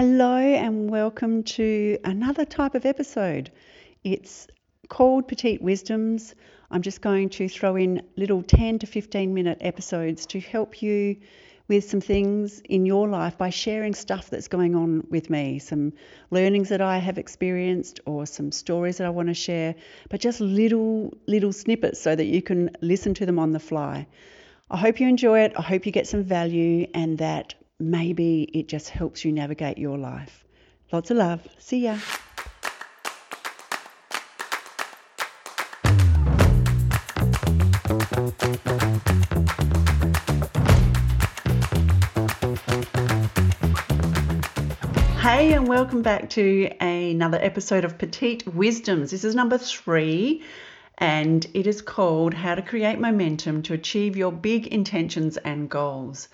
Hello and welcome to another type of episode. It's called Petit Wisdoms. I'm just going to throw in little 10 to 15 minute episodes to help you with some things in your life by sharing stuff that's going on with me, some learnings that I have experienced or some stories that I want to share, but just little snippets so that you can listen to them on the fly. I hope you enjoy it. I hope you get some value and that maybe it just helps you navigate your life. Lots of love. See ya. Hey, and welcome back to another episode of Petit Wisdoms. This is number 3, and it is called How to Create Momentum to Achieve Your Big Intentions and Goals.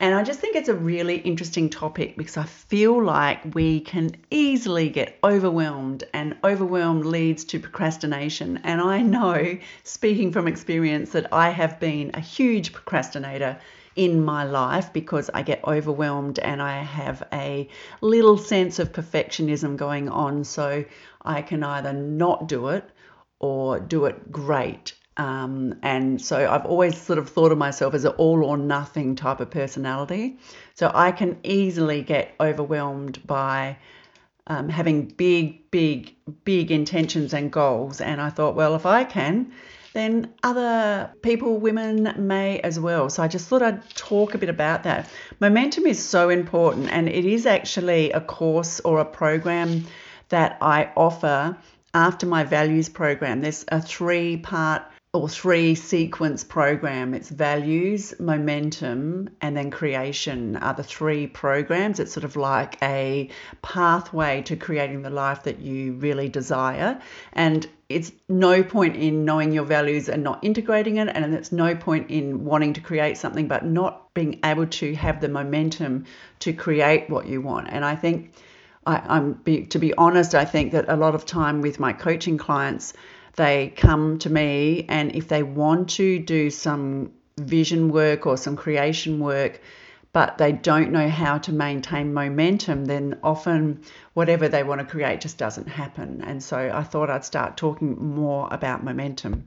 And I just think it's a really interesting topic because I feel like we can easily get overwhelmed, and overwhelmed leads to procrastination. And I know, speaking from experience, that I have been a huge procrastinator in my life because I get overwhelmed and I have a little sense of perfectionism going on. So I can either not do it or do it great. And so I've always sort of thought of myself as an all or nothing type of personality. So I can easily get overwhelmed by having big intentions and goals. And I thought, well, if I can, then other people, women may as well. So I just thought I'd talk a bit about that. Momentum is so important, and it is actually a course or a program that I offer after my values program. There's a 3-part or 3-sequence program. It's values, momentum, and then creation are the 3 programs. It's sort of like a pathway to creating the life that you really desire. And it's no point in knowing your values and not integrating it. And it's no point in wanting to create something but not being able to have the momentum to create what you want. And I think, to be honest, I think that a lot of time with my coaching clients, they come to me, and if they want to do some vision work or some creation work, but they don't know how to maintain momentum, then often whatever they want to create just doesn't happen. And so I thought I'd start talking more about momentum.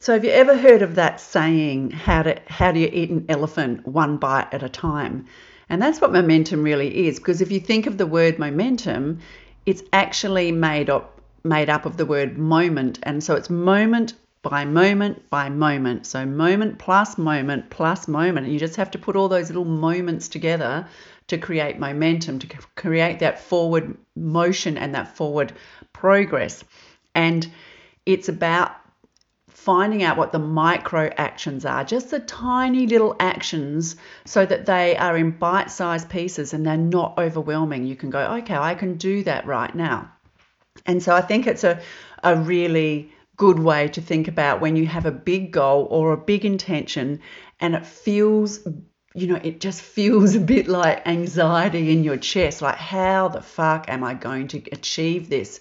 So have you ever heard of that saying, how do you eat an elephant? One bite at a time. And that's what momentum really is, because if you think of the word momentum, it's actually made up of the word moment. And so it's moment by moment by moment. So moment plus moment plus moment. And you just have to put all those little moments together to create momentum, to create that forward motion and that forward progress. And it's about finding out what the micro actions are, just the tiny little actions, so that they are in bite-sized pieces and they're not overwhelming. You can go, okay, I can do that right now. And so I think it's a really good way to think about when you have a big goal or a big intention, and it feels, it just feels a bit like anxiety in your chest, like how the fuck am I going to achieve this?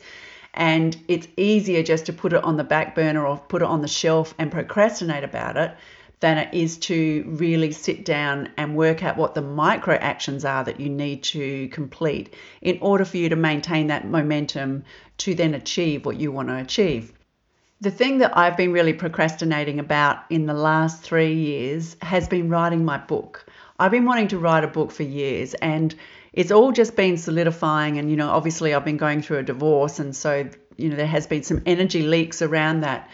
And it's easier just to put it on the back burner or put it on the shelf and procrastinate about it than it is to really sit down and work out what the micro actions are that you need to complete in order for you to maintain that momentum to then achieve what you want to achieve. The thing that I've been really procrastinating about in the last 3 years has been writing my book. I've been wanting to write a book for years, and it's all just been solidifying. And, obviously I've been going through a divorce, and so, there has been some energy leaks around that.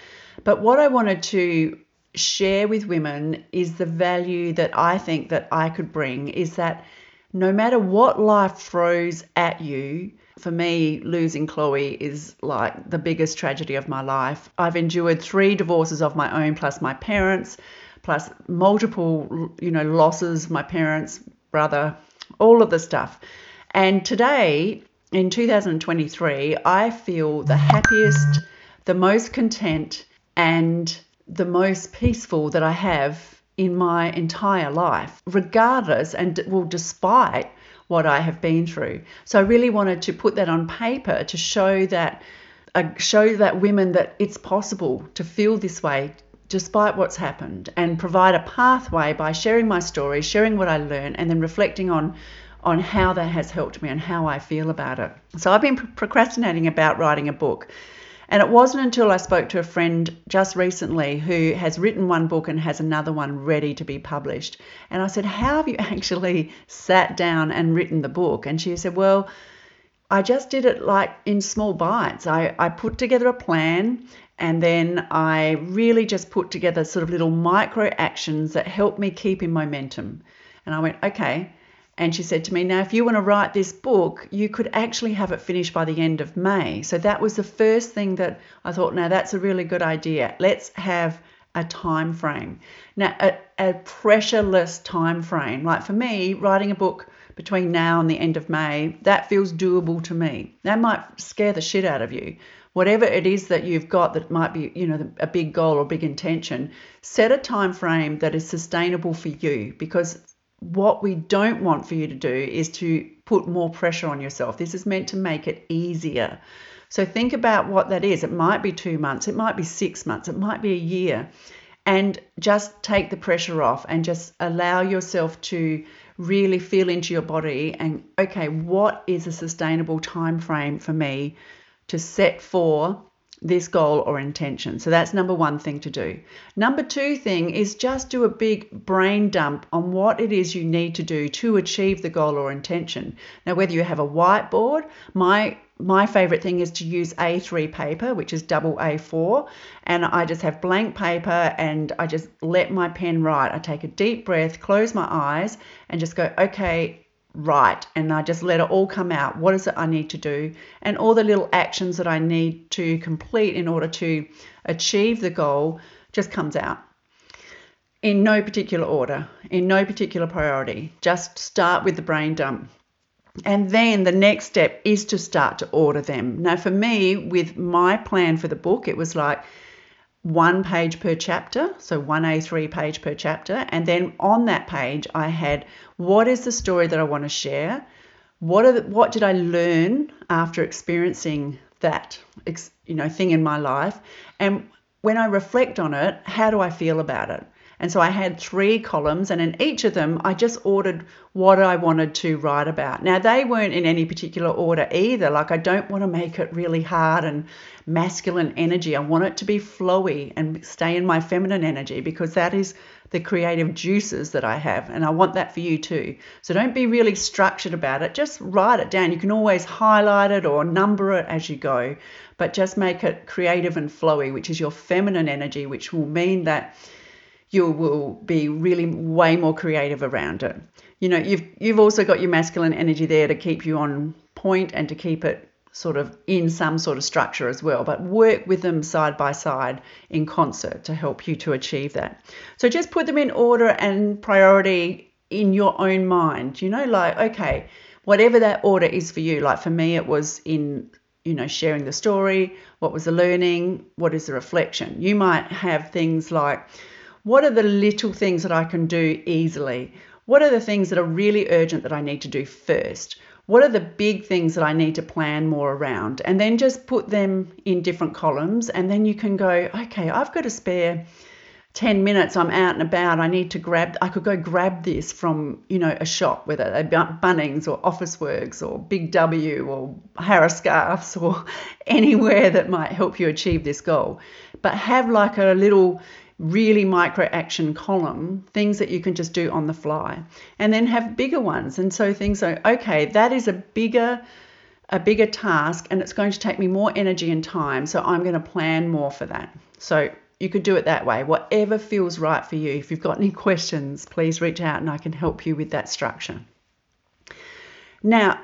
But what I wanted to share with women is the value that I think that I could bring is that no matter what life throws at you, for me, losing Chloe is like the biggest tragedy of my life. I've endured 3 divorces of my own, plus my parents, plus multiple, losses, my parents, brother, all of the stuff. And today, in 2023, I feel the happiest, the most content, and the most peaceful that I have in my entire life, regardless and despite what I have been through. So I really wanted to put that on paper to show that women that it's possible to feel this way despite what's happened, and provide a pathway by sharing my story, sharing what I learned, and then reflecting on on how that has helped me and how I feel about it. So I've been procrastinating about writing a book. And it wasn't until I spoke to a friend just recently who has written one book and has another one ready to be published. And I said, how have you actually sat down and written the book? And she said, well, I just did it like in small bites. I put together a plan, and then I really just put together sort of little micro actions that helped me keep in momentum. And I went, okay. And she said to me, now, if you want to write this book, you could actually have it finished by the end of May. So that was the first thing that I thought, now that's a really good idea. Let's have a time frame. Now, a pressureless time frame. Like for me, writing a book between now and the end of May, that feels doable to me. That might scare the shit out of you. Whatever it is that you've got that might be, you know, a big goal or big intention, set a time frame that is sustainable for you, because what we don't want for you to do is to put more pressure on yourself. This is meant to make it easier. So think about what that is. It might be 2 months, it might be 6 months, it might be a year. And just take the pressure off and just allow yourself to really feel into your body and, okay, what is a sustainable time frame for me to set for this goal or intention? So that's number one thing to do. Number two thing is just do a big brain dump on what it is you need to do to achieve the goal or intention. Now, whether you have a whiteboard, my favorite thing is to use A3 paper, which is double A4, and I just have blank paper and I just let my pen write. I take a deep breath, close my eyes and just go, okay, write. And I just let it all come out. What is it I need to do? And all the little actions that I need to complete in order to achieve the goal just comes out. In no particular order, in no particular priority. Just start with the brain dump. And then the next step is to start to order them. Now, for me, with my plan for the book, it was like one page per chapter, so one A3 page per chapter. And then on that page, I had, what is the story that I want to share? What did I learn after experiencing that, you know, thing in my life? And when I reflect on it, how do I feel about it? And so I had three columns, and in each of them, I just ordered what I wanted to write about. Now, they weren't in any particular order either. Like, I don't want to make it really hard and masculine energy. I want it to be flowy and stay in my feminine energy, because that is the creative juices that I have. And I want that for you too. So don't be really structured about it. Just write it down. You can always highlight it or number it as you go, but just make it creative and flowy, which is your feminine energy, which will mean that you will be really way more creative around it. You know, you've also got your masculine energy there to keep you on point and to keep it sort of in some sort of structure as well, but work with them side by side in concert to help you to achieve that. So just put them in order and priority in your own mind, you know, like, okay, whatever that order is for you. Like for me, it was in, you know, sharing the story, what was the learning, what is the reflection. You might have things like, what are the little things that I can do easily? What are the things that are really urgent that I need to do first? What are the big things that I need to plan more around? And then just put them in different columns, and then you can go, okay, I've got a spare 10 minutes. I'm out and about. I could go grab this from, you know, a shop, whether they be Bunnings or Officeworks or Big W or Harris Scarfs or anywhere that might help you achieve this goal. But have like a little really micro action column, things that you can just do on the fly, and then have bigger ones. And so things like, okay, that is a bigger task, and it's going to take me more energy and time, so I'm going to plan more for that. So you could do it that way, whatever feels right for you. If you've got any questions, please reach out and I can help you with that structure. Now,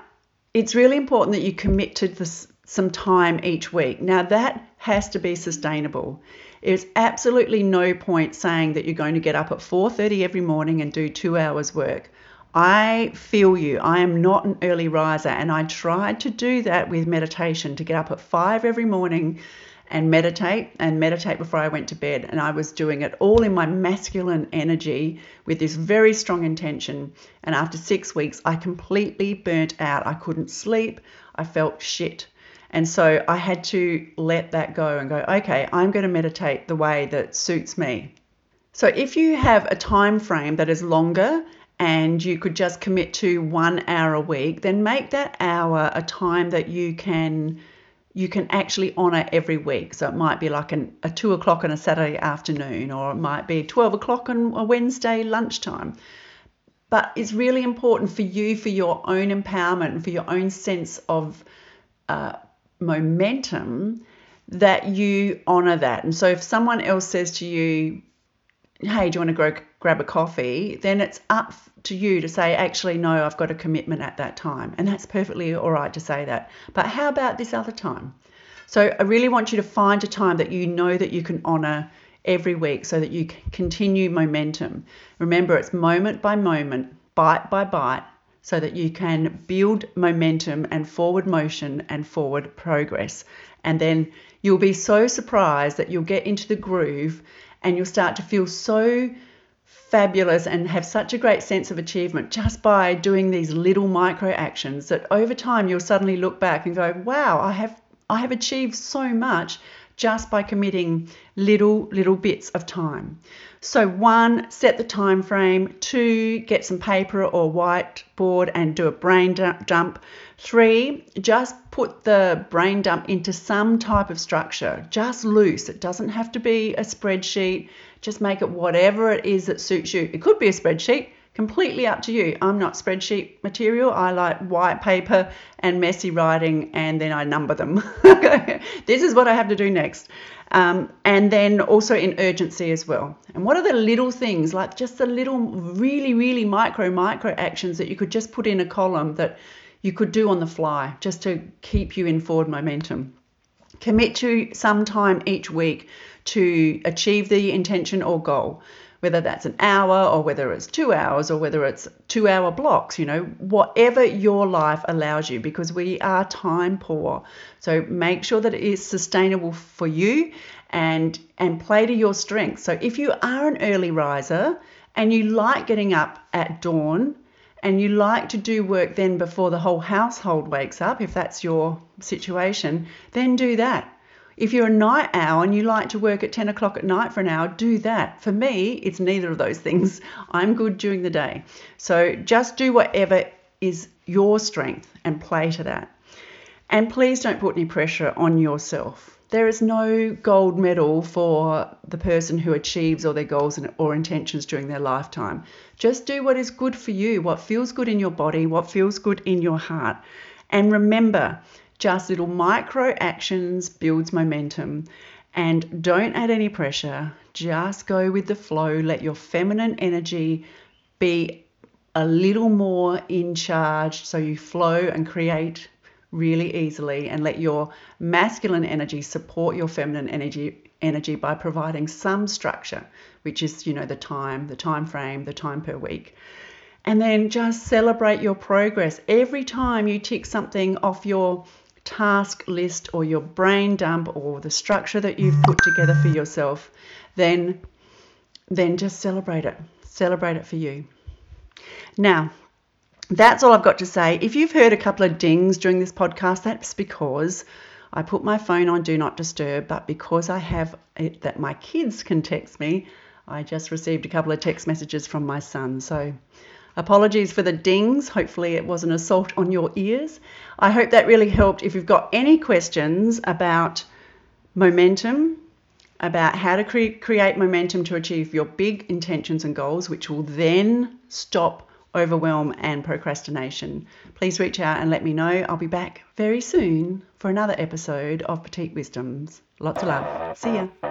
it's really important that you commit to this some time each week. Now, that has to be sustainable. It's absolutely no point saying that you're going to get up at 4:30 every morning and do 2 hours work. I feel you. I am not an early riser, and I tried to do that with meditation, to get up at 5 every morning and meditate before I went to bed. And I was doing it all in my masculine energy with this very strong intention. And after 6 weeks, I completely burnt out. I couldn't sleep. I felt shit. And so I had to let that go and go, okay, I'm going to meditate the way that suits me. So if you have a time frame that is longer and you could just commit to 1 hour a week, then make that hour a time that you can actually honour every week. So it might be like a 2 o'clock on a Saturday afternoon, or it might be 12 o'clock on a Wednesday lunchtime. But it's really important for you, for your own empowerment and for your own sense of momentum, that you honour that. And so if someone else says to you, hey, do you want to grab a coffee? Then it's up to you to say, actually, no, I've got a commitment at that time. And that's perfectly all right to say that. But how about this other time? So I really want you to find a time that you know that you can honour every week so that you can continue momentum. Remember, it's moment by moment, bite by bite, so that you can build momentum and forward motion and forward progress. And then you'll be so surprised that you'll get into the groove and you'll start to feel so fabulous and have such a great sense of achievement just by doing these little micro actions, that over time you'll suddenly look back and go, wow, I have achieved so much just by committing little bits of time. So 1, set the time frame. 2, get some paper or whiteboard and do a brain dump. 3, just put the brain dump into some type of structure, just loose. It doesn't have to be a spreadsheet. Just make it whatever it is that suits you. It could be a spreadsheet, completely up to you. I'm not spreadsheet material. I like white paper and messy writing, and then I number them. This is what I have to do next. And then also in urgency as well. And what are the little things, like just the little really micro actions that you could just put in a column that you could do on the fly just to keep you in forward momentum? Commit to some time each week to achieve the intention or goal, whether that's an hour or whether it's 2 hours or whether it's 2 hour blocks, whatever your life allows you, because we are time poor. So make sure that it is sustainable for you and play to your strengths. So if you are an early riser and you like getting up at dawn and you like to do work then before the whole household wakes up, if that's your situation, then do that. If you're a night owl and you like to work at 10 o'clock at night for an hour, do that. For me, it's neither of those things. I'm good during the day. So just do whatever is your strength and play to that. And please don't put any pressure on yourself. There is no gold medal for the person who achieves all their goals or intentions during their lifetime. Just do what is good for you, what feels good in your body, what feels good in your heart. And remember, just little micro actions builds momentum, and don't add any pressure. Just go with the flow. Let your feminine energy be a little more in charge, so you flow and create really easily, and let your masculine energy support your feminine energy by providing some structure, which is, the time, the time frame, the time per week. And then just celebrate your progress. Every time you tick something off your task list or your brain dump or the structure that you've put together for yourself, then just celebrate it for you. Now, that's all I've got to say. If you've heard a couple of dings during this podcast, that's because I put my phone on do not disturb, but because I have it that my kids can text me, I just received a couple of text messages from my son. So apologies for the dings. Hopefully it was an assault on your ears. I hope that really helped. If you've got any questions about momentum, about how to create momentum to achieve your big intentions and goals, which will then stop overwhelm and procrastination, please reach out and let me know. I'll be back very soon for another episode of Petite Wisdoms. Lots of love. See ya.